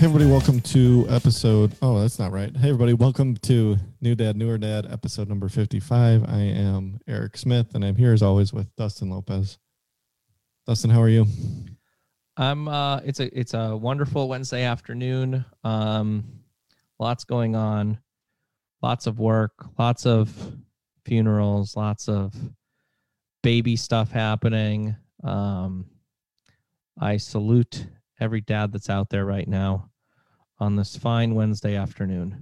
Hey everybody, welcome to episode, Hey everybody, welcome to New Dad, Newer Dad, episode number 55. I am Eric Smith, and I'm here as always with Dustin Lopez. Dustin, how are you? I'm, it's a wonderful Wednesday afternoon. Lots going on, lots of work, lots of funerals, lots of baby stuff happening. I salute every dad that's out there right now on this fine Wednesday afternoon.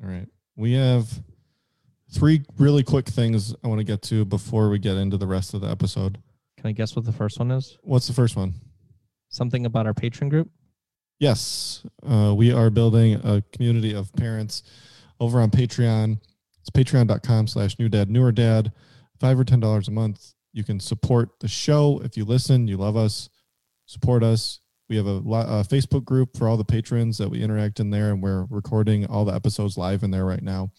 All right. We have three really quick things I want to get to before we get into the rest of the episode. Can I guess what the first one is? What's the first one? Something about our Patreon group? Yes. We are building a community of parents over on Patreon. It's patreon.com/newdadnewerdad, $5 or $10 a month. You can support the show. If you listen, you love us, support us. We have a Facebook group for all the patrons that we interact in there, and we're recording all the episodes live in there right now.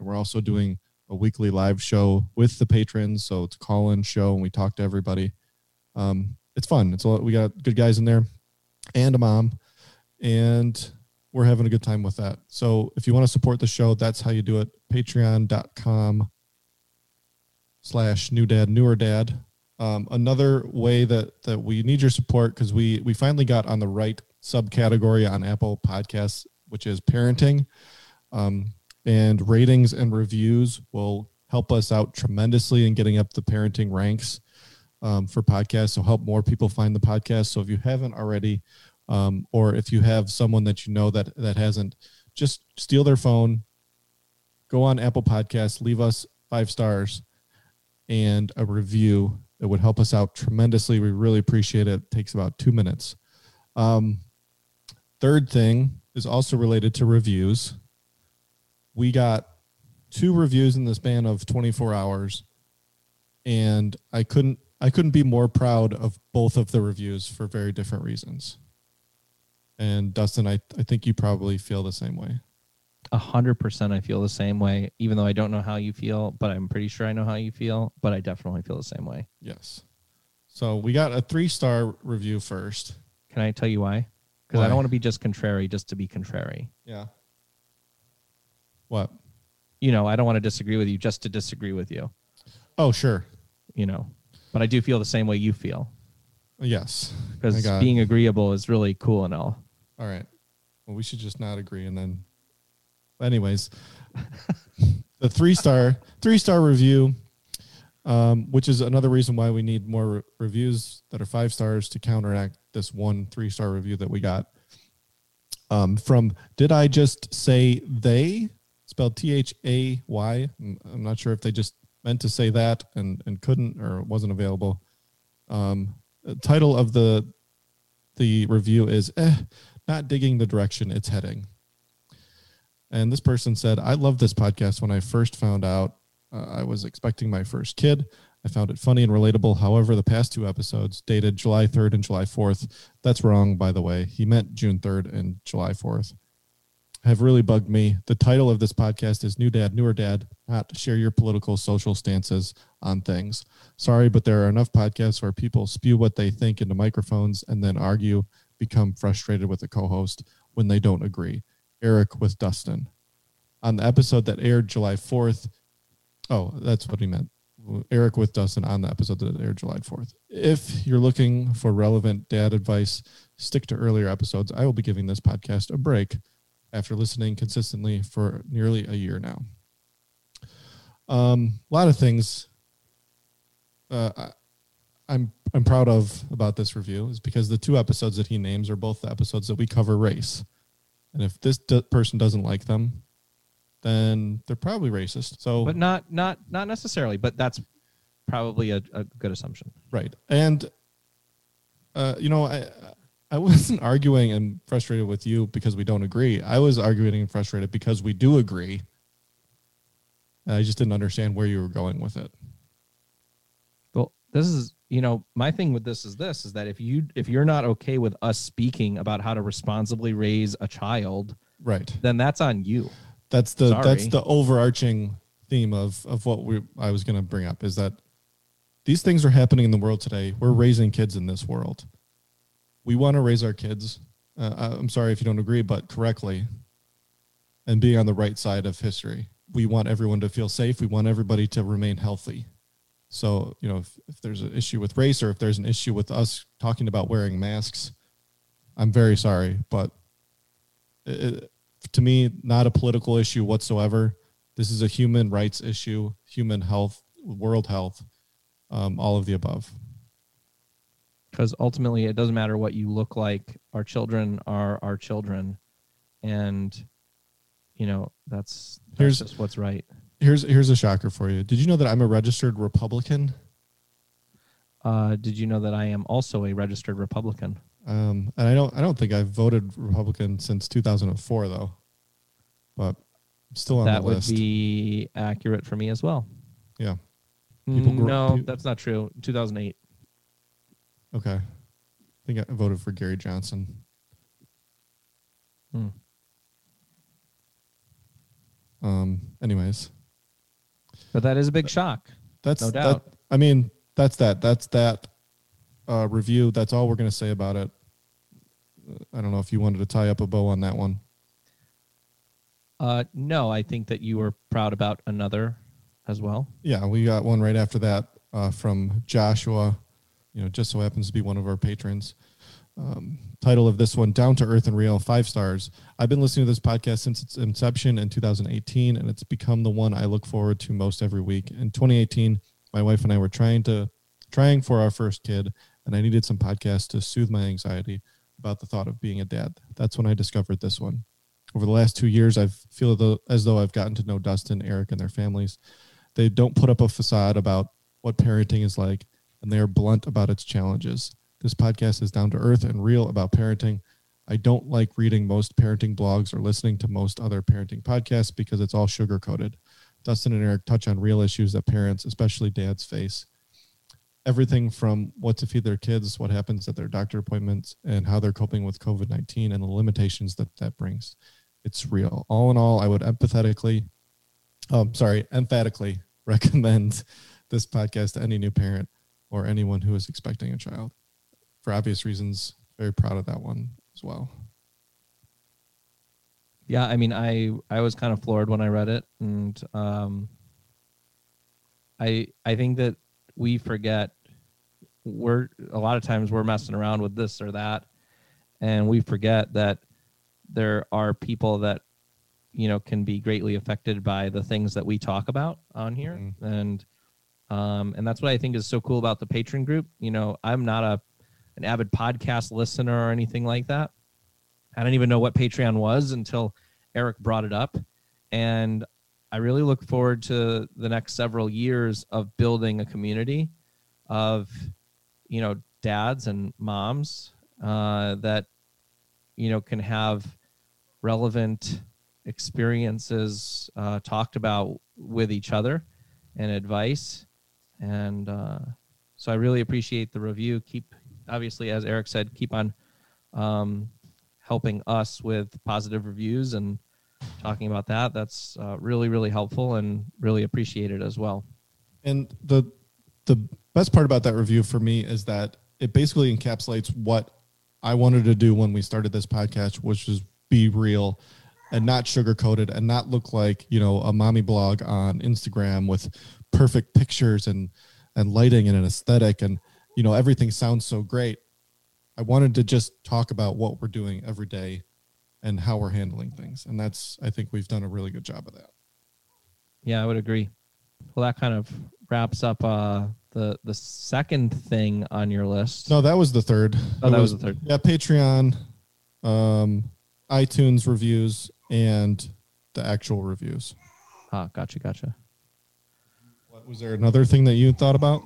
And we're also doing a weekly live show with the patrons, so it's a call-in show, and we talk to everybody. It's fun. It's a lot. We got good guys in there and a mom, and we're having a good time with that. So if you want to support the show, that's how you do it, patreon.com/newdadnewerdad. Another way that we need your support, because we finally got on the right subcategory on Apple Podcasts, which is parenting, and ratings and reviews will help us out tremendously in getting up the parenting ranks for podcasts. So help more people find the podcast. So if you haven't already, or if you have someone that you know that hasn't, just steal their phone, go on Apple Podcasts, leave us 5 stars and a review. It would help us out tremendously. We really appreciate it. It takes about 2 minutes. Third thing is also related to reviews. We got 2 reviews in the span of 24 hours, and I couldn't be more proud of both of the reviews for very different reasons. And Dustin, I think you probably feel the same way. 100% I feel the same way, even though I don't know how you feel, but I'm pretty sure I know how you feel, but I definitely feel the same way. Yes. So we got a 3-star review first. Can I tell you why? Because I don't want to be just contrary just to be contrary. Yeah. What? You know, I don't want to disagree with you just to disagree with you. Oh, sure. You know, but I do feel the same way you feel. Yes. Because being agreeable is really cool and all. All right. Well, we should just not agree and then... Anyways, the 3-star review, which is another reason why we need more reviews that are 5 stars to counteract this 1 3-star review that we got from Did I Just Say They? Spelled T-H-A-Y. I'm not sure if they just meant to say that and couldn't or wasn't available. The title of the review is Not Digging the Direction It's Heading. And this person said, I love this podcast. When I first found out I was expecting my first kid, I found it funny and relatable. However, the past 2 episodes dated July 3rd and July 4th. That's wrong, by the way. He meant June 3rd and July 4th. Have really bugged me. The title of this podcast is New Dad, Newer Dad, not Share Your Political Social Stances on Things. Sorry, but there are enough podcasts where people spew what they think into microphones and then argue, become frustrated with the co-host when they don't agree. Eric with Dustin. On the episode that aired July 4th. Oh, that's what he meant. Eric with Dustin on the episode that aired July 4th. If you're looking for relevant dad advice, stick to earlier episodes. I will be giving this podcast a break after listening consistently for nearly a year now. A lot of things I'm proud of about this review is because the 2 episodes that he names are both the episodes that we cover race. And if this person doesn't like them, then they're probably racist. So, but not necessarily. But that's probably a good assumption, right? And you know, I wasn't arguing and frustrated with you because we don't agree. I was arguing and frustrated because we do agree. I just didn't understand where you were going with it. Well, this is. You know, my thing with this is that if you're not okay with us speaking about how to responsibly raise a child, right, then that's on you. That's the overarching theme of what I was going to bring up is that these things are happening in the world today. We're raising kids in this world. We want to raise our kids I'm sorry if you don't agree, but correctly and being on the right side of history. We want everyone to feel safe. We want everybody to remain healthy. So, you know, if there's an issue with race or if there's an issue with us talking about wearing masks, I'm very sorry, but to me, not a political issue whatsoever. This is a human rights issue, human health, world health, all of the above. Because ultimately, it doesn't matter what you look like. Our children are our children. And, you know, that's just what's right. Here's a shocker for you. Did you know that I'm a registered Republican? Did you know that I am also a registered Republican? And I don't think I've voted Republican since 2004 though, but I'm still on that list. That would be accurate for me as well. Yeah. That's not true. 2008. Okay. I think I voted for Gary Johnson. Anyways. But that is a big shock. That's no doubt. That's that review. That's all we're going to say about it. I don't know if you wanted to tie up a bow on that one. No, I think that you were proud about another as well. Yeah, we got one right after that from Joshua, you know, just so happens to be one of our patrons. Title of this one, Down to Earth and Real, 5 stars. I've been listening to this podcast since its inception in 2018, and it's become the one I look forward to most every week. In 2018, my wife and I were trying for our first kid, and I needed some podcasts to soothe my anxiety about the thought of being a dad. That's when I discovered this one. Over the last 2 years, I feel as though I've gotten to know Dustin, Eric, and their families. They don't put up a facade about what parenting is like, and they are blunt about its challenges. This podcast is down to earth and real about parenting. I don't like reading most parenting blogs or listening to most other parenting podcasts because it's all sugar-coated. Dustin and Eric touch on real issues that parents, especially dads, face. Everything from what to feed their kids, what happens at their doctor appointments, and how they're coping with COVID-19 and the limitations that brings. It's real. All in all, I would emphatically recommend this podcast to any new parent or anyone who is expecting a child. For obvious reasons, very proud of that one as well. Yeah, I mean, I was kind of floored when I read it, and I think that we forget a lot of times we're messing around with this or that, and we forget that there are people that, you know, can be greatly affected by the things that we talk about on here. Mm-hmm. And that's what I think is so cool about the Patreon group. You know, I'm not an avid podcast listener or anything like that. I didn't even know what Patreon was until Eric brought it up. And I really look forward to the next several years of building a community of, you know, dads and moms that, you know, can have relevant experiences talked about with each other and advice. And so I really appreciate the review. Obviously, as Eric said, keep on helping us with positive reviews and talking about that. That's really, really helpful and really appreciated as well. And the best part about that review for me is that it basically encapsulates what I wanted to do when we started this podcast, which is be real and not sugar-coated and not look like, you know, a mommy blog on Instagram with perfect pictures and lighting and an aesthetic and, you know, everything sounds so great. I wanted to just talk about what we're doing every day and how we're handling things. And that's, I think we've done a really good job of that. Yeah, I would agree. Well, that kind of wraps up the second thing on your list. No, that was the third. Oh, that was the third. Yeah, Patreon, iTunes reviews, and the actual reviews. Ah, gotcha. Was there another thing that you thought about?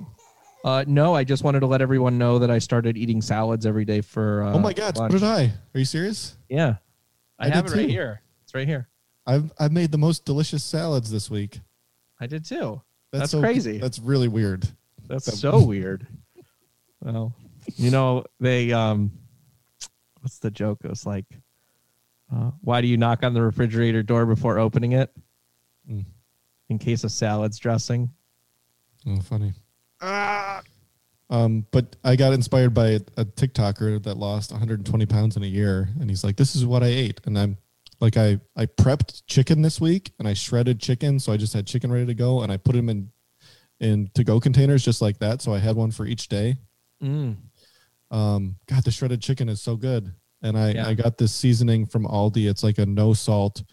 No, I just wanted to let everyone know that I started eating salads every day for oh my God, lunch. So did I. Are you serious? Yeah. I have it right here. It's right here. I've made the most delicious salads this week. I did too. That's crazy. That's really weird. That's so weird. Well, you know, they what's the joke? It was like, why do you knock on the refrigerator door before opening it? In case of salad's dressing. Oh, funny. But I got inspired by a TikToker that lost 120 pounds in a year. And he's like, this is what I ate. And I'm like, I prepped chicken this week and I shredded chicken. So I just had chicken ready to go. And I put them in to-go containers just like that. So I had one for each day. God, the shredded chicken is so good. And I got this seasoning from Aldi. It's like a no salt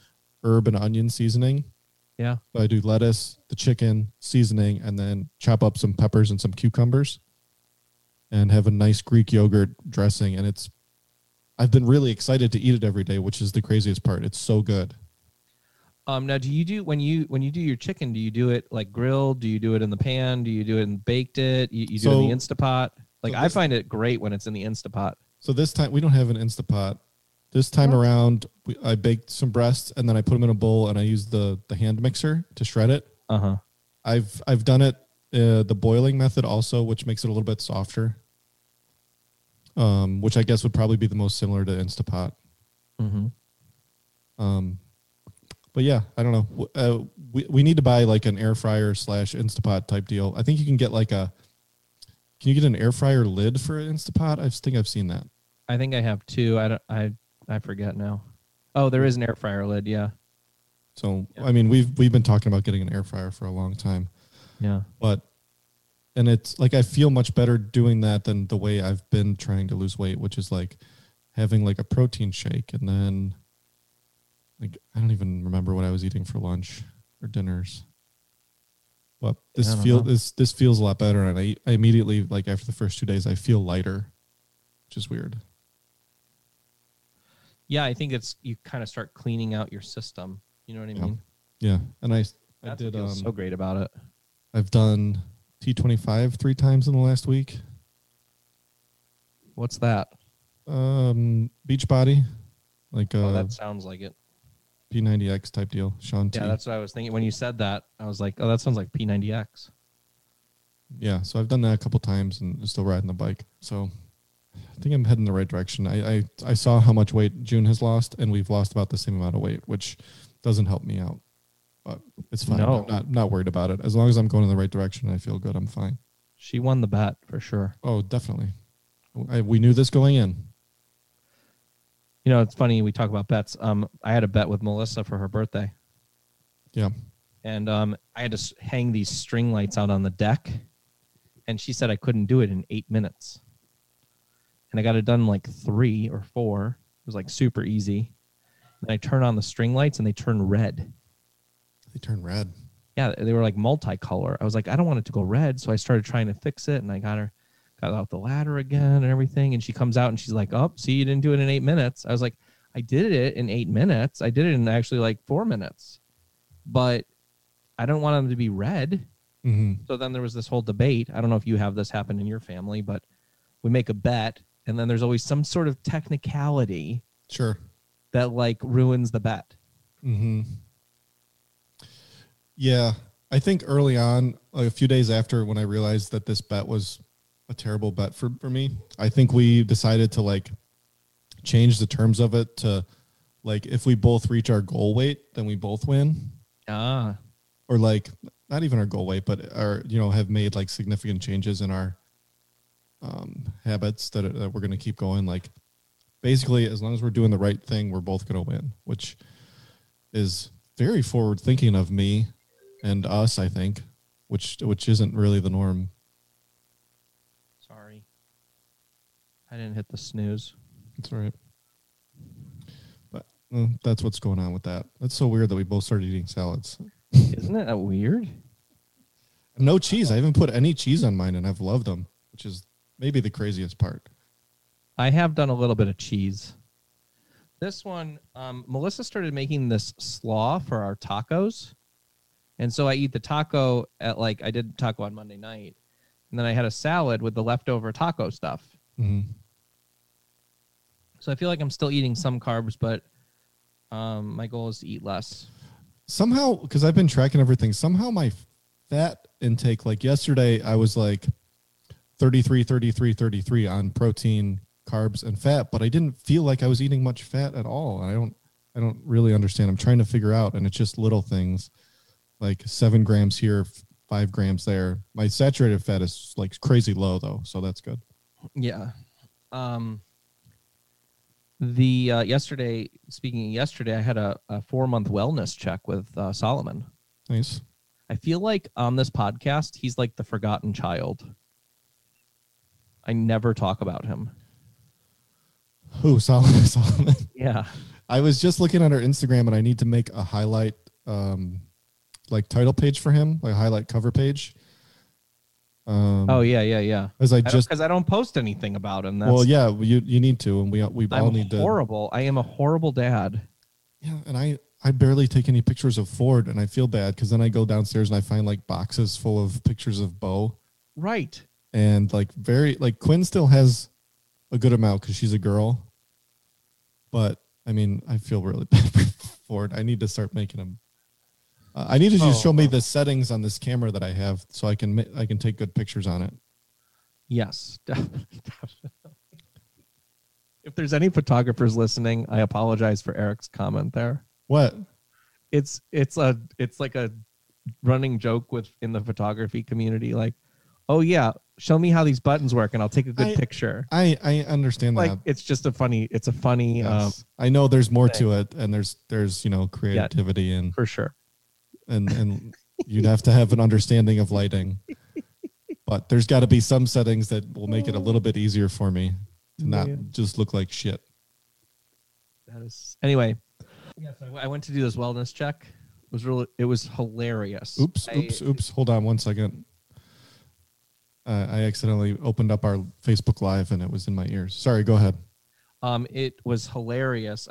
herb and onion seasoning. Yeah. So I do lettuce, the chicken seasoning, and then chop up some peppers and some cucumbers. And have a nice Greek yogurt dressing. And I've been really excited to eat it every day, which is the craziest part. It's so good. Now, do you do, when you do your chicken, do you do it like grilled? Do you do it in the pan? Do you do it and baked it? You do it in the Instant Pot? Like, I find it great when it's in the Instant Pot. So this time, we don't have an Instant Pot. This time around, I baked some breasts and then I put them in a bowl and I used the hand mixer to shred it. Uh-huh. I've done it the boiling method also, which makes it a little bit softer. Which I guess would probably be the most similar to Instant Pot. Mm-hmm. But yeah, I don't know. We need to buy like an air fryer / Instant Pot type deal. I think you can get can you get an air fryer lid for an Instant Pot? I think I've seen that. I think I have too. I forget now. Oh, there is an air fryer lid. Yeah. So, yeah. I mean, we've been talking about getting an air fryer for a long time. Yeah. And it's like I feel much better doing that than the way I've been trying to lose weight, which is like having like a protein shake. And then like I don't even remember what I was eating for lunch or dinners. But this feels a lot better. And I immediately, like after the first 2 days, I feel lighter, which is weird. Yeah, I think you kind of start cleaning out your system. You know what I mean? Yeah. And I did so great about it. I've done T25 three times in the last week. What's that? Beachbody. Like that sounds like it. P90 X type deal. Sean T. Yeah, that's what I was thinking. When you said that, I was like, oh, that sounds like P90 X. Yeah, so I've done that a couple times and still riding the bike. So I think I'm heading the right direction. I saw how much weight June has lost, and we've lost about the same amount of weight, which doesn't help me out. But it's fine. No. I'm not worried about it. As long as I'm going in the right direction and I feel good, I'm fine. She won the bet for sure. Oh, definitely. We knew this going in. You know, it's funny. We talk about bets. I had a bet with Melissa for her birthday. Yeah. And I had to hang these string lights out on the deck. And she said I couldn't do it in 8 minutes. And I got it done in like 3 or 4. It was like super easy. And I turned on the string lights and they turned red. They turn red. Yeah, they were like multicolor. I was like, I don't want it to go red. So I started trying to fix it. And I got out the ladder again and everything. And she comes out and she's like, oh, see, you didn't do it in 8 minutes. I was like, I did it in 8 minutes. I did it in actually like 4 minutes. But I don't want them to be red. Mm-hmm. So then there was this whole debate. I don't know if you have this happen in your family, but we make a bet. And then there's always some sort of technicality. Sure. That like ruins the bet. Mm-hmm. Yeah, I think early on, like a few days after when I realized that this bet was a terrible bet for me, I think we decided to like change the terms of it to like if we both reach our goal weight, then we both win. Ah. Or like not even our goal weight, but have made like significant changes in our habits that we're going to keep going. Like basically as long as we're doing the right thing, we're both going to win, which is very forward thinking of me. And us, I think, which isn't really the norm. Sorry. I didn't hit the snooze. That's all right. But that's what's going on with that. That's so weird that we both started eating salads. Isn't that weird? No cheese. I haven't put any cheese on mine, and I've loved them, which is maybe the craziest part. I have done a little bit of cheese. This one, Melissa started making this slaw for our tacos. And so I eat the taco I did taco on Monday night, and then I had a salad with the leftover taco stuff. Mm-hmm. So I feel like I'm still eating some carbs, but my goal is to eat less. Somehow, because I've been tracking everything, somehow my fat intake, like yesterday, I was like 33 on protein, carbs, and fat, but I didn't feel like I was eating much fat at all. And I don't really understand. I'm trying to figure out, and it's just little things. Like 7 grams here, 5 grams there. My saturated fat is like crazy low though, so that's good. Yeah. The yesterday, speaking of yesterday, I had a 4-month wellness check with Solomon. Nice. I feel like on this podcast, he's like the forgotten child. I never talk about him. Who, Solomon? Yeah. I was just looking at her Instagram, and I need to make a highlight, like title page for him, like a highlight cover page. Oh yeah. Because I don't post anything about him. Well, yeah, you need to, and we all need to. I am a horrible dad. Yeah, and I barely take any pictures of Ford, and I feel bad because then I go downstairs and I find like boxes full of pictures of Beau. Right. And like Quinn still has a good amount because she's a girl, but I mean I feel really bad for Ford. I need to start making him. I need you to show me the settings on this camera that I have so I can take good pictures on it. Yes, definitely. If there's any photographers listening, I apologize for Eric's comment there. What? It's like a running joke in the photography community. Like, oh yeah, show me how these buttons work and I'll take a good picture. I understand that. Like, it's a funny. Yes. I know there's more to it, and there's creativity and for sure. And you'd have to have an understanding of lighting, but there's got to be some settings that will make it a little bit easier for me to not just look like shit. Anyway. Yes, I went to do this wellness check. It was hilarious. Oops. Hold on one second. I accidentally opened up our Facebook Live and it was in my ears. Sorry, go ahead. It was hilarious.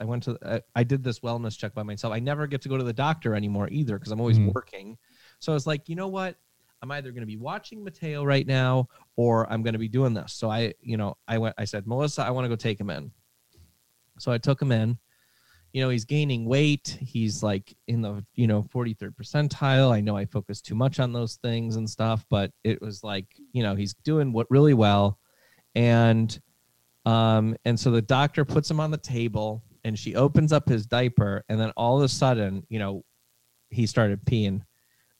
I did this wellness check by myself. I never get to go to the doctor anymore either because I'm always working. So I was like, you know what? I'm either going to be watching Mateo right now or I'm going to be doing this. So I said, Melissa, I want to go take him in. So I took him in. He's gaining weight. He's like in the, 43rd percentile. I know I focus too much on those things and stuff, but it was like, he's doing what really well. And so the doctor puts him on the table and she opens up his diaper. And then all of a sudden, he started peeing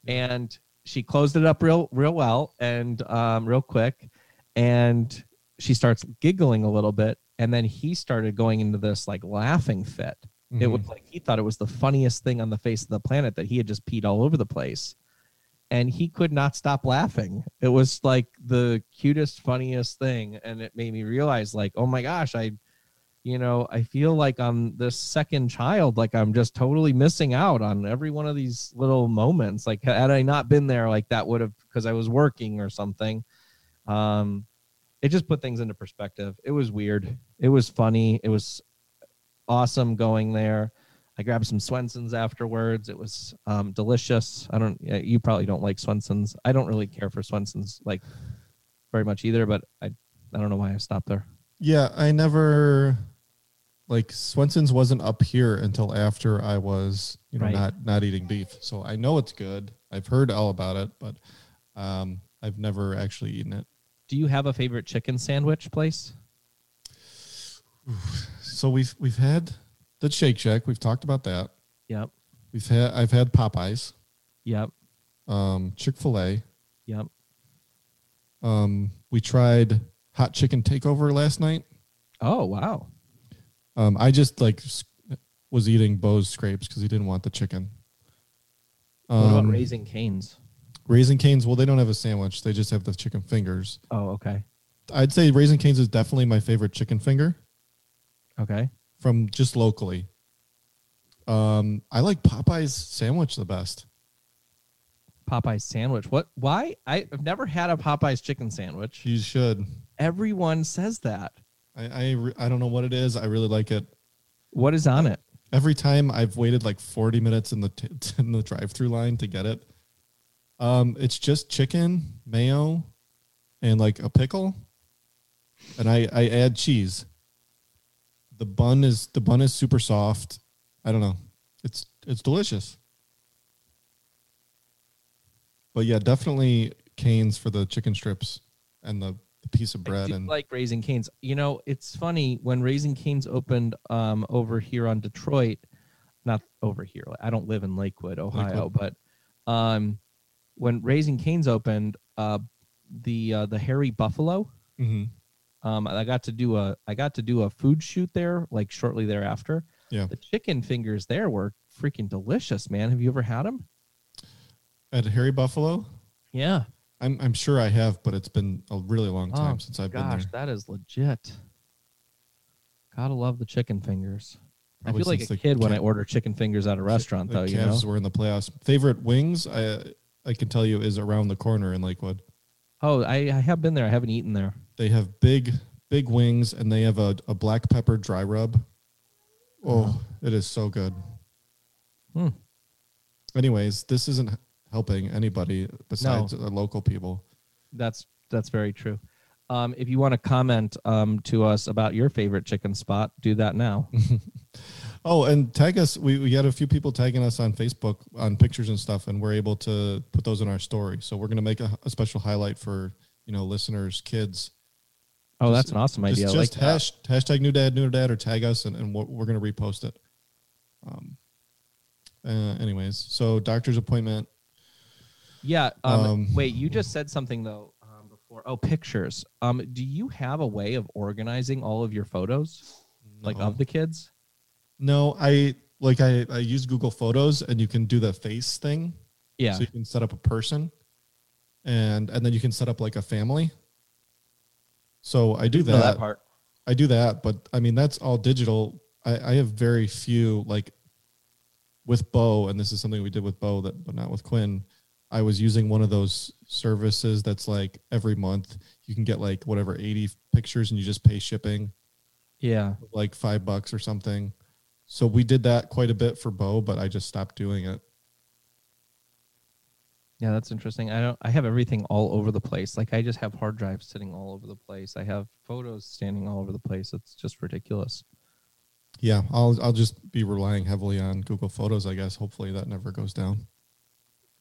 and she closed it up real well and real quick. And she starts giggling a little bit. And then he started going into this like laughing fit. Mm-hmm. It was like he thought it was the funniest thing on the face of the planet that he had just peed all over the place. And he could not stop laughing. It was like the cutest, funniest thing. And it made me realize like, oh my gosh, I feel like I'm this second child. Like I'm just totally missing out on every one of these little moments. Like had I not been there, like that would have, because I was working or something. It just put things into perspective. It was weird. It was funny. It was awesome going there. I grabbed some Swenson's afterwards. It was delicious. You probably don't like Swenson's. I don't really care for Swenson's like very much either, but I don't know why I stopped there. Yeah, I never like Swenson's wasn't up here until after I was, right. not eating beef. So I know it's good. I've heard all about it, but I've never actually eaten it. Do you have a favorite chicken sandwich place? So we've had the Shake Shack, we've talked about that. Yep. I've had Popeyes. Yep. Chick-fil-A. Yep. We tried Hot Chicken Takeover last night. Oh wow. I just like was eating Beau's scrapes because he didn't want the chicken. What about Raising Cane's? Raising Cane's, well, they don't have a sandwich; they just have the chicken fingers. Oh, okay. I'd say Raising Cane's is definitely my favorite chicken finger. Okay. From just locally. I like Popeye's sandwich the best. Popeye's sandwich. What? Why? I've never had a Popeye's chicken sandwich. You should. Everyone says that. I don't know what it is. I really like it. What is on it? Every time I've waited like 40 minutes in the drive-through line to get it. It's just chicken, mayo, and like a pickle, and I add cheese. The bun is super soft. I don't know. It's delicious. But yeah, definitely Cane's for the chicken strips and the piece of bread. I like Raising Cane's. It's funny when Raising Cane's opened over here on Detroit, not over here. I don't live in Lakewood, Ohio, but when Raising Cane's opened, the Harry Buffalo. Mm-hmm. I got to do a food shoot there, like shortly thereafter. Yeah. The chicken fingers there were freaking delicious, man. Have you ever had them? At Harry Buffalo? Yeah. I'm sure I have, but it's been a really long time since I've been there. Gosh, that is legit. Gotta love the chicken fingers. Probably I feel like a kid when I order chicken fingers at a restaurant, though. You know, we're in the playoffs. Favorite wings, I can tell you, is around the corner in Lakewood. Oh, I have been there. I haven't eaten there. They have big wings, and they have a black pepper dry rub. Oh, it is so good. Hmm. Anyways, this isn't helping anybody besides the local people. That's very true. If you want to comment to us about your favorite chicken spot, do that now. Oh, and tag us. We had a few people tagging us on Facebook on pictures and stuff, and we're able to put those in our story. So we're going to make a special highlight for, you know, listeners, kids. Oh, that's an awesome idea. Just like hashtag new dad or tag us, and we're going to repost it. Anyways, so doctor's appointment. Yeah. Wait, you just said something, though. Oh, pictures. Do you have a way of organizing all of your photos, like of the kids? No, I use Google Photos, and you can do the face thing. Yeah. So you can set up a person, and then you can set up like a family. So I do that. That part. I do that, but I mean that's all digital. I have very few, like with Bo, and this is something we did with Bo, but not with Quinn. I was using one of those services that's like every month you can get like whatever 80 pictures and you just pay shipping. Yeah. Like $5 or something. So we did that quite a bit for Bo, but I just stopped doing it. Yeah, that's interesting. I have everything all over the place. Like I just have hard drives sitting all over the place. I have photos standing all over the place. It's just ridiculous. Yeah, I'll just be relying heavily on Google Photos, I guess. Hopefully that never goes down.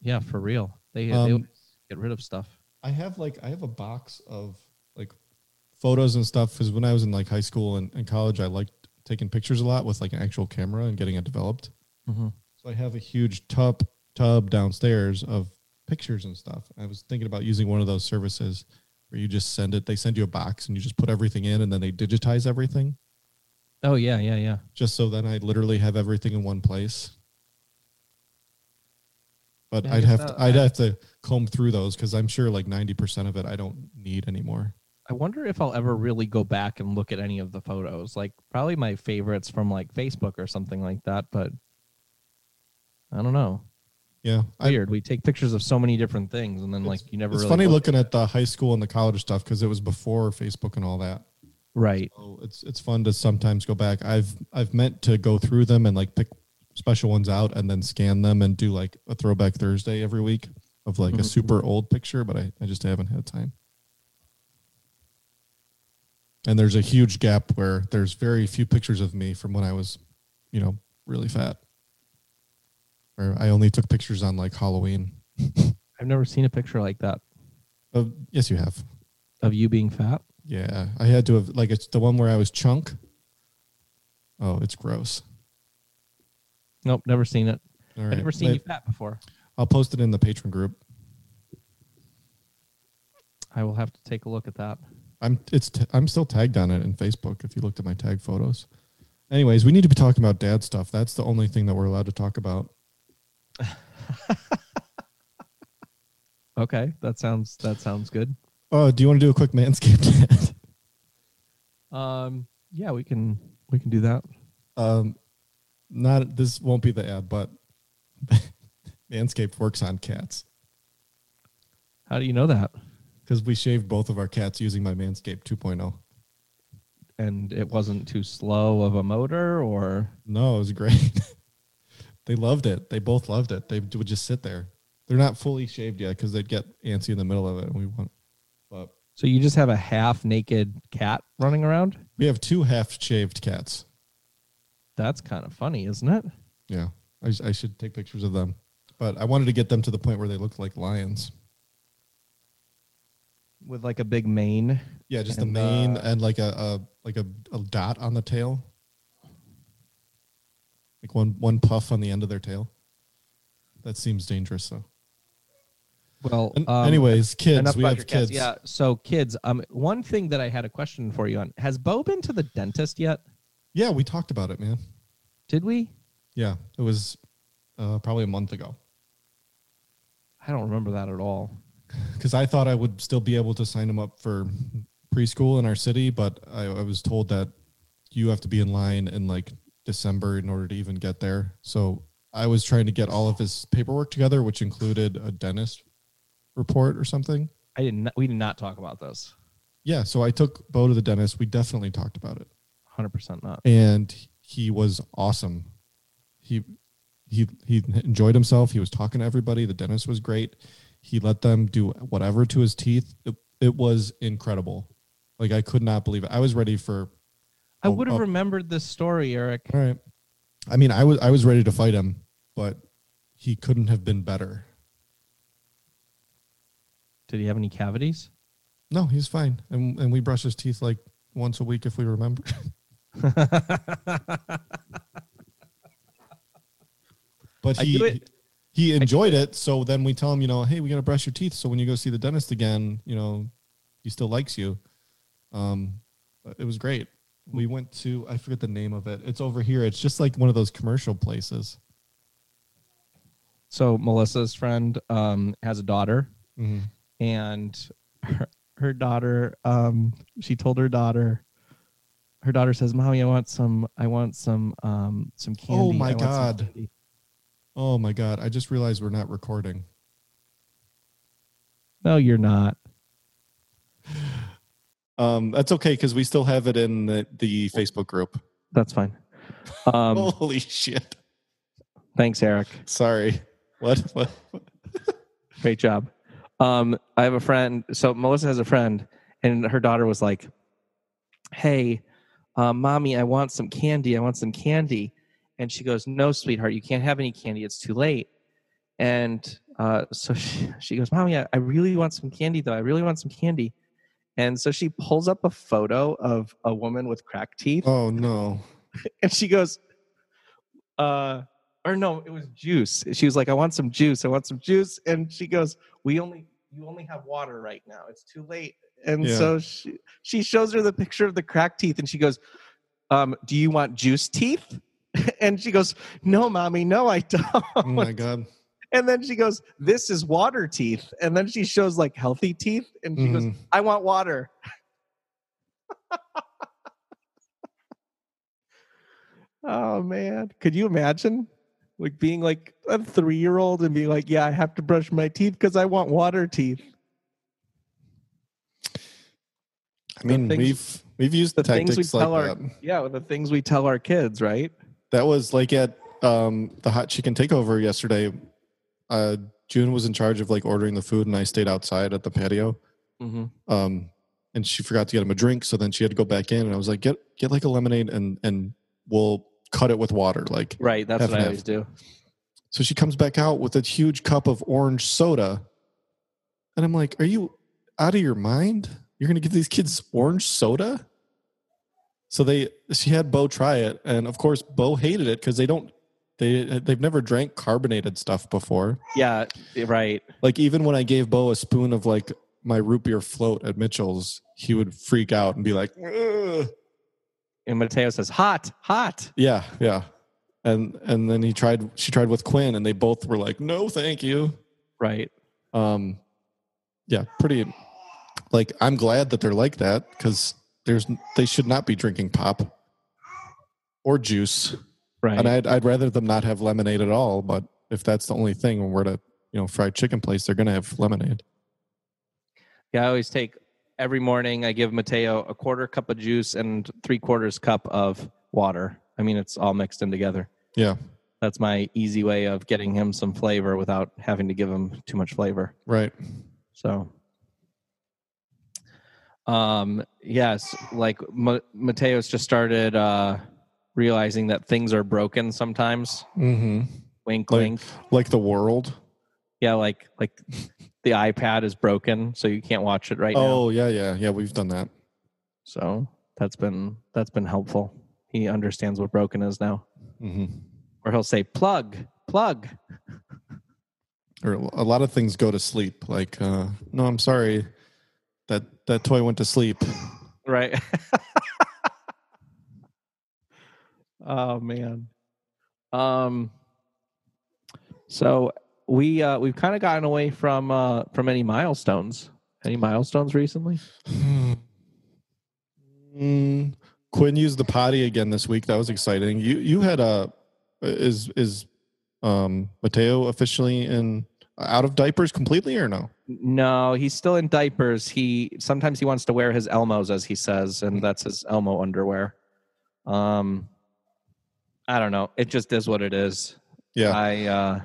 Yeah, for real. They get rid of stuff. I have a box of like photos and stuff because when I was in like high school and college, I liked taking pictures a lot with like an actual camera and getting it developed. Mm-hmm. So I have a huge tub downstairs of pictures and stuff. I was thinking about using one of those services where you just send it. They send you a box and you just put everything in and then they digitize everything. Oh, yeah, yeah, yeah. Just so then I literally have everything in one place. But yeah, I'd have to comb through those because I'm sure like 90% of it I don't need anymore. I wonder if I'll ever really go back and look at any of the photos. Like probably my favorites from like Facebook or something like that. But I don't know. Yeah, weird. We take pictures of so many different things, and then like you never. It's really funny looking at the high school and the college stuff because it was before Facebook and all that. Right. So it's fun to sometimes go back. I've meant to go through them and like pick special ones out and then scan them and do like a throwback Thursday every week of like a super old picture, but I just haven't had time. And there's a huge gap where there's very few pictures of me from when I was, you know, really fat. Or I only took pictures on like Halloween. I've never seen a picture like that. Yes, you have. Of you being fat? Yeah. I had to have, like, it's the one where I was chunk. Oh, it's gross. Nope, never seen it. Right. I've never seen you fat before. I'll post it in the Patreon group. I will have to take a look at that. I'm still tagged on it in Facebook. If you looked at my tag photos. Anyways, we need to be talking about dad stuff. That's the only thing that we're allowed to talk about. Okay, that sounds good. Do you want to do a quick Manscaped ad? Yeah, we can do that. Not this won't be the ad, but Manscaped works on cats. How do you know that? Because we shaved both of our cats using my Manscaped 2.0. And it wasn't too slow of a motor, or? No, it was great. They loved it. They both loved it. They would just sit there. They're not fully shaved yet because they'd get antsy in the middle of it. And So you just have a half-naked cat running around? We have two half-shaved cats. That's kind of funny, isn't it? Yeah. I should take pictures of them. But I wanted to get them to the point where they looked like lions. With like a big mane? Yeah, just the mane and like a dot on the tail. Like one puff on the end of their tail. That seems dangerous, though. Well, anyways, kids, we have kids. Yeah. So kids, one thing that I had a question for you on, has Bo been to the dentist yet? Yeah. We talked about it, man. Did we? Yeah. It was probably a month ago. I don't remember that at all. Cause I thought I would still be able to sign him up for preschool in our city, but I was told that you have to be in line in like December in order to even get there. So I was trying to get all of his paperwork together, which included a dentist report or something. We did not talk about this. Yeah. So I took Bo to the dentist. We definitely talked about it. 100% not. And he was awesome. He enjoyed himself. He was talking to everybody. The dentist was great. He let them do whatever to his teeth. It was incredible. Like, I could not believe it. I was ready for... I would have remembered this story, Eric. All right. I mean, I was ready to fight him, but he couldn't have been better. Did he have any cavities? No, he's fine. And we brush his teeth like once a week if we remember. But he enjoyed it. So then we tell him, you know, hey, we got to brush your teeth. So when you go see the dentist again, you know, he still likes you. It was great. We went to, I forget the name of it. It's over here. It's just like one of those commercial places. So Melissa's friend has a daughter, mm-hmm. and her daughter, she told her daughter says, Mommy, I want some candy. Oh my God. Oh my God. I just realized we're not recording. No, you're not. That's okay, because we still have it in the Facebook group. That's fine. Holy shit. Thanks, Eric. Sorry. What? Great job. I have a friend. So Melissa has a friend, and her daughter was like, hey, Mommy, I want some candy. And she goes, no, sweetheart, you can't have any candy. It's too late. And so she goes, Mommy, I really want some candy, though. I really want some candy. And so she pulls up a photo of a woman with cracked teeth. Oh, no. And she goes, or no, it was juice. She was like, I want some juice. And she goes, you only have water right now. It's too late. And so she shows her the picture of the cracked teeth. And she goes, do you want juice teeth? And she goes, no, Mommy, no, I don't. Oh, my God. And then she goes, this is water teeth. And then she shows like healthy teeth. And she goes, I want water. Oh, man. Could you imagine like being like a 3-year-old and being like, yeah, I have to brush my teeth because I want water teeth. I mean, we've used the tactics like that. Yeah, the things we tell our kids, right? That was like at the Hot Chicken Takeover yesterday. June was in charge of like ordering the food, and I stayed outside at the patio. Mm-hmm. And she forgot to get him a drink, so then she had to go back in. And I was like, "Get like a lemonade, and we'll cut it with water." Like, right? That's what I always do. So she comes back out with a huge cup of orange soda, and I'm like, "Are you out of your mind? You're gonna give these kids orange soda?" So she had Bo try it, and of course, Bo hated it because they've never drank carbonated stuff before. Yeah, right. Like even when I gave Bo a spoon of like my root beer float at Mitchell's, he would freak out and be like, ugh. And Mateo says, hot. Yeah. And then she tried with Quinn, and they both were like, no, thank you. Right. Yeah, pretty. Like I'm glad that they're like that because they should not be drinking pop or juice. Right. And I'd rather them not have lemonade at all, but if that's the only thing when we're at a fried chicken place, they're gonna have lemonade. Yeah, I always take every morning I give Mateo a quarter cup of juice and 3/4 cup of water. I mean it's all mixed in together. Yeah. That's my easy way of getting him some flavor without having to give him too much flavor. Right. So yes, like Mateo's just started realizing that things are broken sometimes. Mm-hmm. Wink, wink. Like the world. Yeah, like the iPad is broken, so you can't watch it now. Oh yeah. We've done that. So that's been helpful. He understands what broken is now. Mm-hmm. Or he'll say plug. or a lot of things go to sleep. Like, no, I'm sorry, that toy went to sleep. Right. Oh man. So we've kind of gotten away from any milestones. Any milestones recently? Quinn used the potty again this week. That was exciting. You had a is Mateo officially out of diapers completely or no? No, he's still in diapers. Sometimes he wants to wear his Elmos, as he says, and that's his Elmo underwear. I don't know. It just is what it is. Yeah. I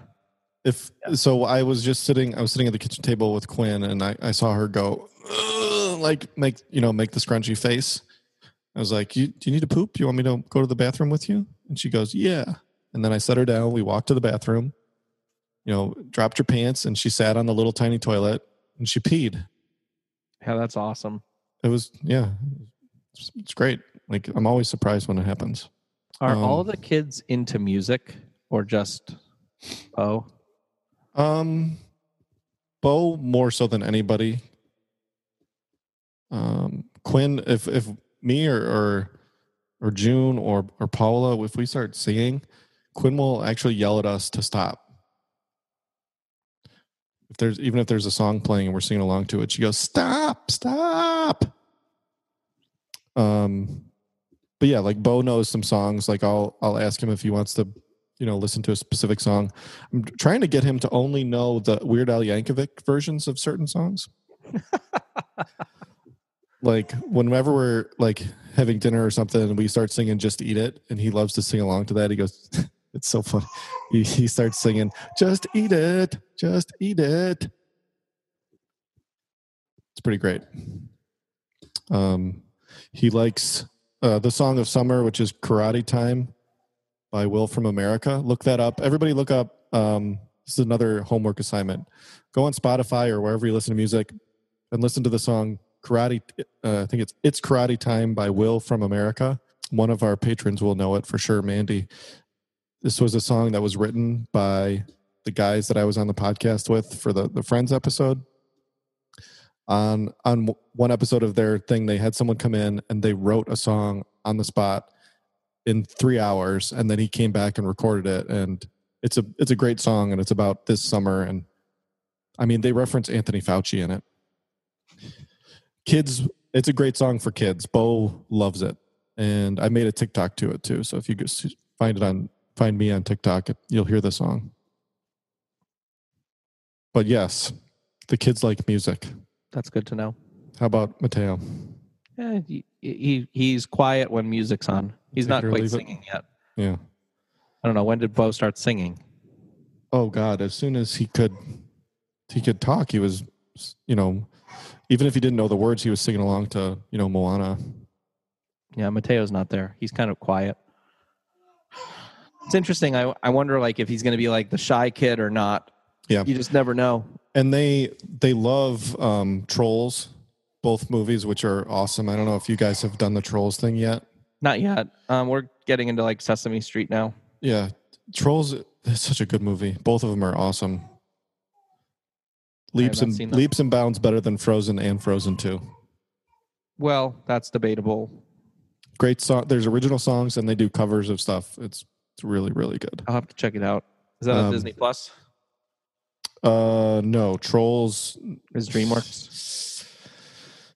was sitting at the kitchen table with Quinn, and I saw her go, like make the scrunchy face. I was like, do you need to poop? You want me to go to the bathroom with you? And she goes, yeah. And then I set her down. We walked to the bathroom, dropped her pants, and she sat on the little tiny toilet and she peed. Yeah, that's awesome. It was, yeah, it's great. Like, I'm always surprised when it happens. Are all the kids into music or just Bo? Bo more so than anybody. Quinn, if me or June or Paula, if we start singing, Quinn will actually yell at us to stop. If there's a song playing and we're singing along to it, she goes, "Stop, stop." But yeah, like Bo knows some songs. Like I'll ask him if he wants to, listen to a specific song. I'm trying to get him to only know the Weird Al Yankovic versions of certain songs. Like whenever we're like having dinner or something and we start singing Just Eat It, and he loves to sing along to that. He goes, it's so funny. He starts singing, "Just eat it, just eat it." It's pretty great. He likes the Song of Summer, which is Karate Time by Will from America. Look that up. Everybody look up. This is another homework assignment. Go on Spotify or wherever you listen to music and listen to the song Karate, I think it's Karate Time by Will from America. One of our patrons will know it for sure, Mandy. This was a song that was written by the guys that I was on the podcast with for the Friends episode. On one episode of their thing, they had someone come in and they wrote a song on the spot in 3 hours, and then he came back and recorded it. And it's a great song, and it's about this summer. And I mean, they reference Anthony Fauci in it. Kids, it's a great song for kids. Bo loves it, and I made a TikTok to it too. So if you just find me on TikTok, you'll hear the song. But yes, the kids like music. That's good to know. How about Mateo? Yeah, he's quiet when music's on. He's not quite singing yet. Yeah, I don't know. When did Bo start singing? Oh God! As soon as he could talk, he was, even if he didn't know the words, he was singing along to, Moana. Yeah, Mateo's not there. He's kind of quiet. It's interesting. I wonder, like, if he's going to be, like, the shy kid or not. Yeah. You just never know. And they love Trolls, both movies, which are awesome. I don't know if you guys have done the Trolls thing yet. Not yet. We're getting into, like, Sesame Street now. Yeah. Trolls is such a good movie. Both of them are awesome. Leaps and bounds better than Frozen and Frozen 2. Well, that's debatable. Great song. There's original songs and they do covers of stuff. It's really, really good. I'll have to check it out. Is that on Disney Plus? No, Trolls is DreamWorks.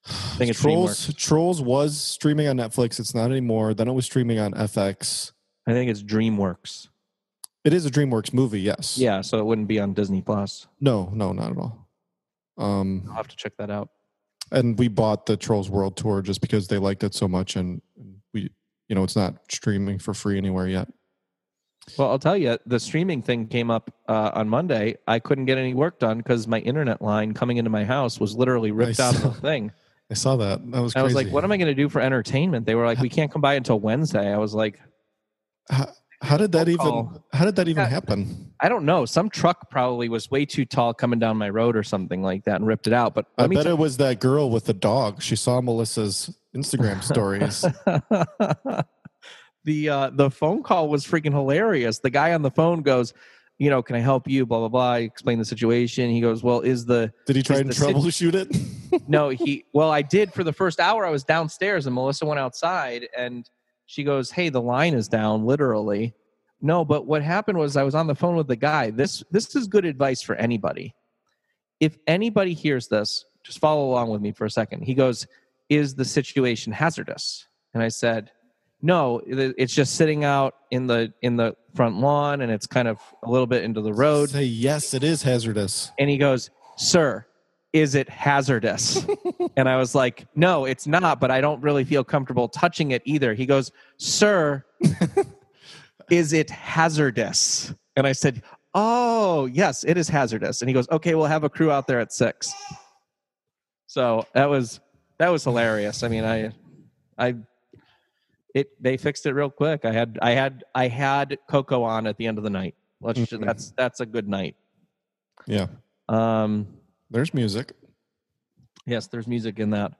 I think it's Trolls. DreamWorks. Trolls was streaming on Netflix. It's not anymore. Then it was streaming on FX. I think it's DreamWorks. It is a DreamWorks movie, yes. Yeah, so it wouldn't be on Disney Plus. No, not at all. I'll have to check that out. And we bought the Trolls World Tour just because they liked it so much, and we, it's not streaming for free anywhere yet. Well, I'll tell you, the streaming thing came up on Monday. I couldn't get any work done because my internet line coming into my house was literally ripped out of the thing. I saw that. That was crazy. I was like, what am I going to do for entertainment? They were like, we can't come by until Wednesday. I was like... How did that even happen? I don't know. Some truck probably was way too tall coming down my road or something like that and ripped it out. But I bet it was that girl with the dog. She saw Melissa's Instagram stories. The phone call was freaking hilarious. The guy on the phone goes, you know, can I help you? Blah, blah, blah. I explain the situation. He goes, well, is the... Did he try and troubleshoot it? No, he... Well, I did for the first hour. I was downstairs and Melissa went outside and she goes, hey, the line is down, literally. No, but what happened was I was on the phone with the guy. This is good advice for anybody. If anybody hears this, just follow along with me for a second. He goes, is the situation hazardous? And I said... No, it's just sitting out in the front lawn, and it's kind of a little bit into the road. Say, yes, it is hazardous. And he goes, sir, is it hazardous? And I was like, no, it's not, but I don't really feel comfortable touching it either. He goes, sir, is it hazardous? And I said, oh, yes, it is hazardous. And he goes, okay, we'll have a crew out there at 6. So that was hilarious. I mean, they fixed it real quick. I had Coco on at the end of the night. That's a good night. Yeah. There's music. Yes, there's music in that.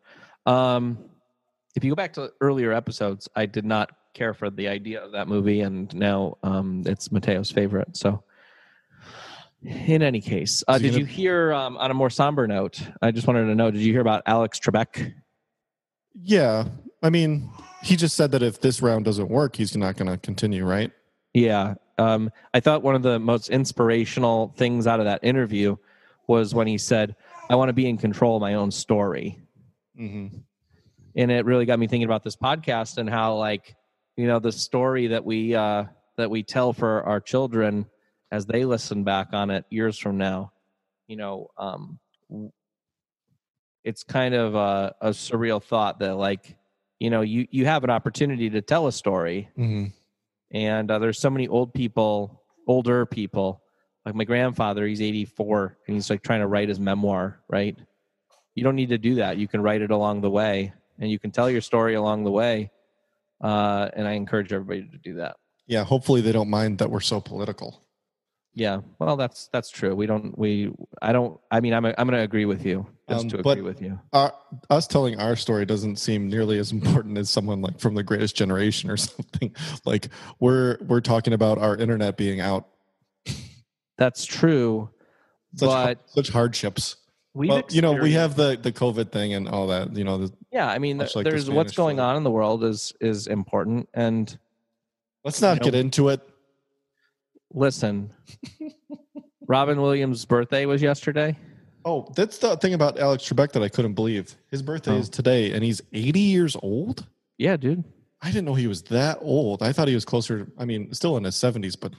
If you go back to earlier episodes, I did not care for the idea of that movie, and now it's Mateo's favorite. So, in any case, did you hear? On a more somber note, I just wanted to know: did you hear about Alex Trebek? Yeah, I mean. He just said that if this round doesn't work, he's not going to continue, right? Yeah. I thought one of the most inspirational things out of that interview was when he said, I want to be in control of my own story. Mm-hmm. And it really got me thinking about this podcast and how, like, you know, the story that we tell for our children as they listen back on it years from now, you know, it's kind of a surreal thought that, like, you know, you have an opportunity to tell a story. Mm-hmm. And there's so many older people, like my grandfather, he's 84 and he's like trying to write his memoir, right? You don't need to do that. You can write it along the way and you can tell your story along the way. And I encourage everybody to do that. Yeah. Hopefully they don't mind that we're so political. Yeah. Well, that's true. I'm going to agree with you. Us telling our story doesn't seem nearly as important as someone like from The Greatest Generation or something. Like we're talking about our internet being out. That's true. Such hardships. We have the COVID thing and all that, you know. There's what's going on in the world is important, and let's not get into it. Listen, Robin Williams' birthday was yesterday. Oh, that's the thing about Alex Trebek that I couldn't believe. His birthday is today, and he's 80 years old? Yeah, dude. I didn't know he was that old. I thought he was still in his 70s, but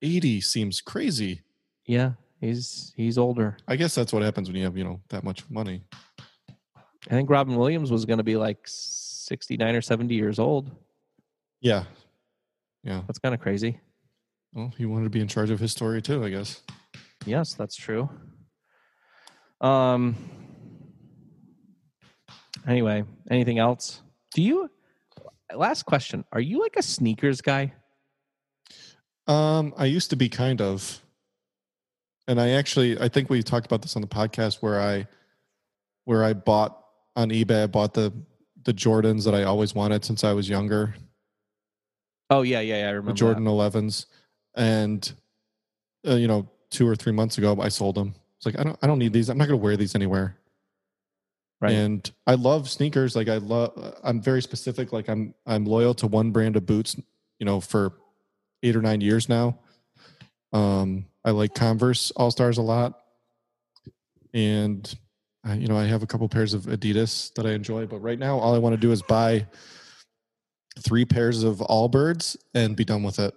80 seems crazy. Yeah, he's older. I guess that's what happens when you have, you know, that much money. I think Robin Williams was going to be like 69 or 70 years old. Yeah. Yeah. That's kind of crazy. Well, he wanted to be in charge of his story too, I guess. Yes, that's true. Anyway, anything else? Last question. Are you like a sneakers guy? I used to be kind of, and I think we talked about this on the podcast where I bought on eBay, I bought the Jordans that I always wanted since I was younger. Oh yeah. I remember the Jordan 11s, and you know, 2 or 3 months ago, I sold them. Like, I don't need these. I'm not going to wear these anywhere. Right. And I love sneakers. Like I'm very specific. Like I'm loyal to one brand of boots, you know, for 8 or 9 years now. I like Converse All-Stars a lot. And you know, I have a couple pairs of Adidas that I enjoy, but right now all I want to do is buy 3 pairs of Allbirds and be done with it.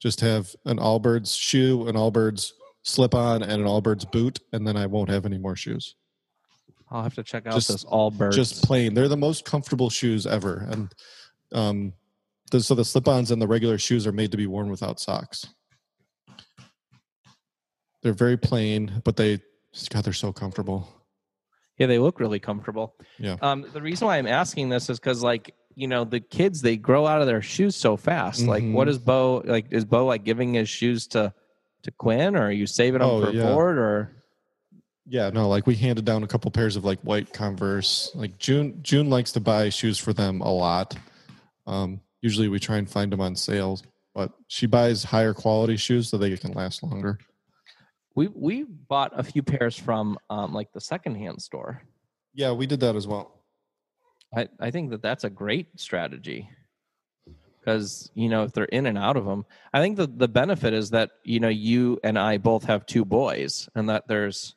Just have an Allbirds shoe, an Allbirds slip on, and an Allbirds boot, and then I won't have any more shoes. I'll have to check out those Allbirds. Just plain. They're the most comfortable shoes ever. And so the slip-ons and the regular shoes are made to be worn without socks. They're very plain, but they're so comfortable. Yeah, they look really comfortable. Yeah. The reason why I'm asking this is because, like, you know, the kids, they grow out of their shoes so fast. Mm-hmm. Like, what is Bo, like, is Bo, like, giving his shoes to Quinn, or are you saving them for a board? Or yeah, no, like we handed down a couple pairs of like white Converse. Like June likes to buy shoes for them a lot. Usually we try and find them on sales But she buys higher quality shoes so they can last longer. We bought a few pairs from like the secondhand store. Yeah, we did that as well. I think that that's a great strategy because, you know, if they're in and out of them, I think that the benefit is that, you know, you and I both have two boys and that there's,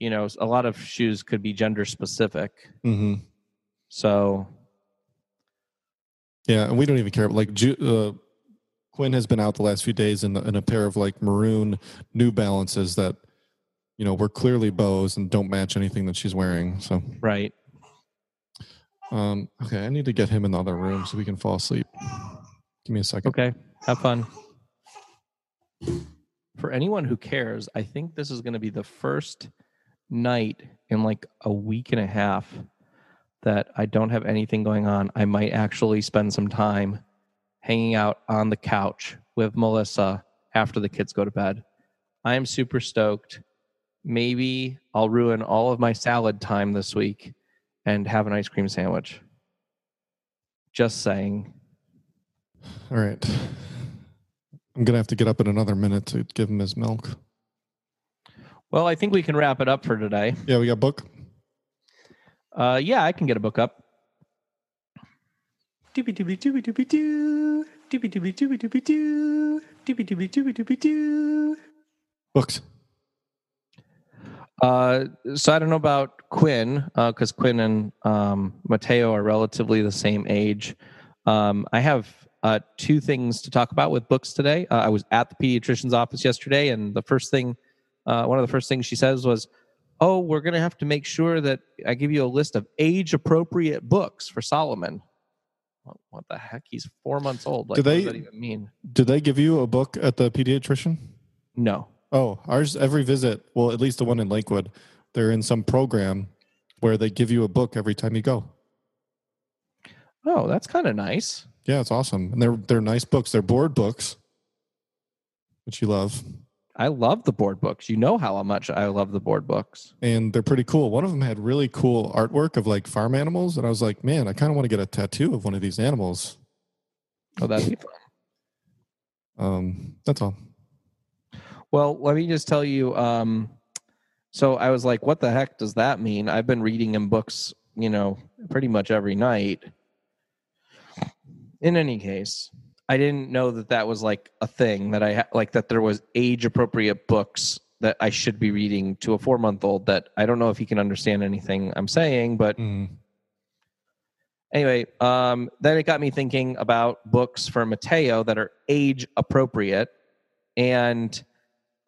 you know, a lot of shoes could be gender specific. Mm-hmm. So. Yeah. And we don't even care. Like Quinn has been out the last few days in a pair of like maroon New Balances that, you know, were clearly bows and don't match anything that she's wearing. So. Right. Okay, I need to get him in the other room so we can fall asleep. Give me a second. Okay, have fun. For anyone who cares, I think this is going to be the first night in like a week and a half that I don't have anything going on. I might actually spend some time hanging out on the couch with Melissa after the kids go to bed. I am super stoked. Maybe I'll ruin all of my salad time this week and have an ice cream sandwich. Just saying. All right. I'm going to have to get up in another minute to give him his milk. Well, I think we can wrap it up for today. Yeah, we got a book? Yeah, I can get a book up. Books. So I don't know about Quinn, because Quinn and Mateo are relatively the same age. I have two things to talk about with books today. I was at the pediatrician's office yesterday, and the first thing, one of the first things she says was, "Oh, we're going to have to make sure that I give you a list of age-appropriate books for Solomon." What the heck? He's 4 months old. Like, what does that even mean? Did they give you a book at the pediatrician? No. Oh, ours, every visit, well, at least the one in Lakewood, they're in some program where they give you a book every time you go. Oh, that's kind of nice. Yeah, it's awesome. And they're nice books. They're board books, which you love. I love the board books. You know how much I love the board books. And they're pretty cool. One of them had really cool artwork of like farm animals. And I was like, man, I kind of want to get a tattoo of one of these animals. Oh, that'd be fun. That's all. Well, let me just tell you, so I was like, what the heck does that mean? I've been reading in books, you know, pretty much every night. In any case, I didn't know that that was like a thing that I like that there was age appropriate books that I should be reading to a 4-month-old that I don't know if he can understand anything I'm saying, but anyway, then it got me thinking about books for Mateo that are age appropriate and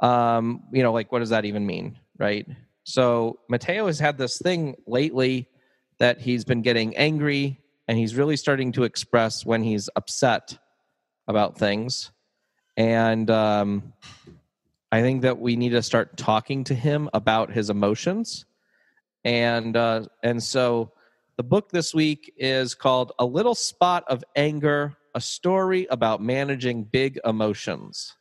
you know, like, what does that even mean? Right. So Mateo has had this thing lately that he's been getting angry and he's really starting to express when he's upset about things. And, I think that we need to start talking to him about his emotions. And so the book this week is called A Little Spot of Anger, a story about managing big emotions.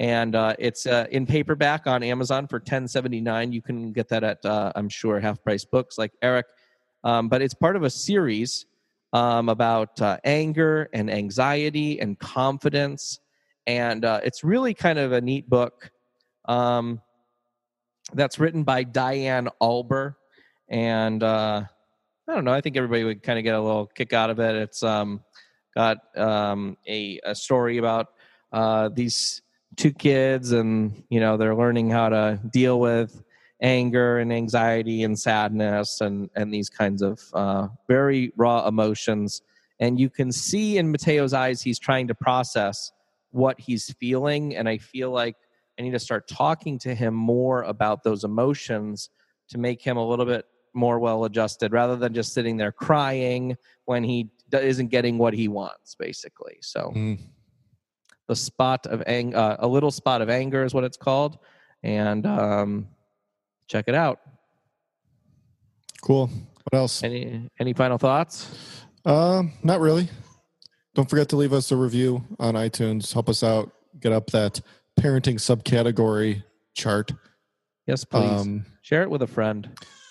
And it's in paperback on Amazon for $10.79. You can get that at, I'm sure, half-price books like Eric. But it's part of a series about anger and anxiety and confidence. And it's really kind of a neat book that's written by Diane Alber. And I don't know. I think everybody would kind of get a little kick out of it. It's got a story about these two kids and, you know, they're learning how to deal with anger and anxiety and sadness and these kinds of very raw emotions. And you can see in Mateo's eyes, he's trying to process what he's feeling. And I feel like I need to start talking to him more about those emotions to make him a little bit more well-adjusted rather than just sitting there crying when he isn't getting what he wants, basically. So... The Spot of Anger, A Little Spot of Anger is what it's called. And check it out. Cool. What else? Any final thoughts? Not really. Don't forget to leave us a review on iTunes. Help us out. Get up that parenting subcategory chart. Yes, please. Share it with a friend.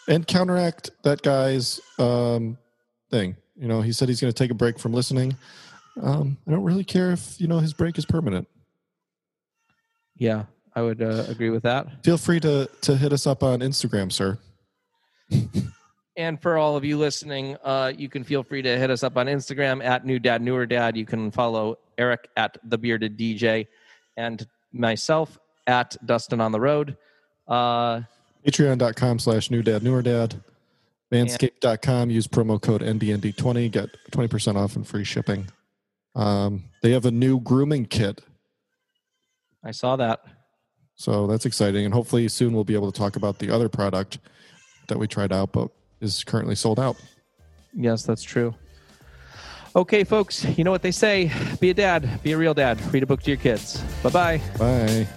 And counteract that guy's thing. You know, he said he's going to take a break from listening. I don't really care if, you know, his break is permanent. Yeah, I would agree with that. Feel free to hit us up on Instagram, sir. And for all of you listening, you can feel free to hit us up on Instagram at New Dad Newer Dad. You can follow Eric at The Bearded DJ and myself at Dustin on the Road. Patreon.com/New Dad Newer Dad. Manscaped.com. Use promo code NDND20. Get 20% off and free shipping. They have a new grooming kit. I saw that. So that's exciting. And hopefully soon we'll be able to talk about the other product that we tried out, but is currently sold out. Yes, that's true. Okay, folks, you know what they say. Be a dad. Be a real dad. Read a book to your kids. Bye-bye. Bye.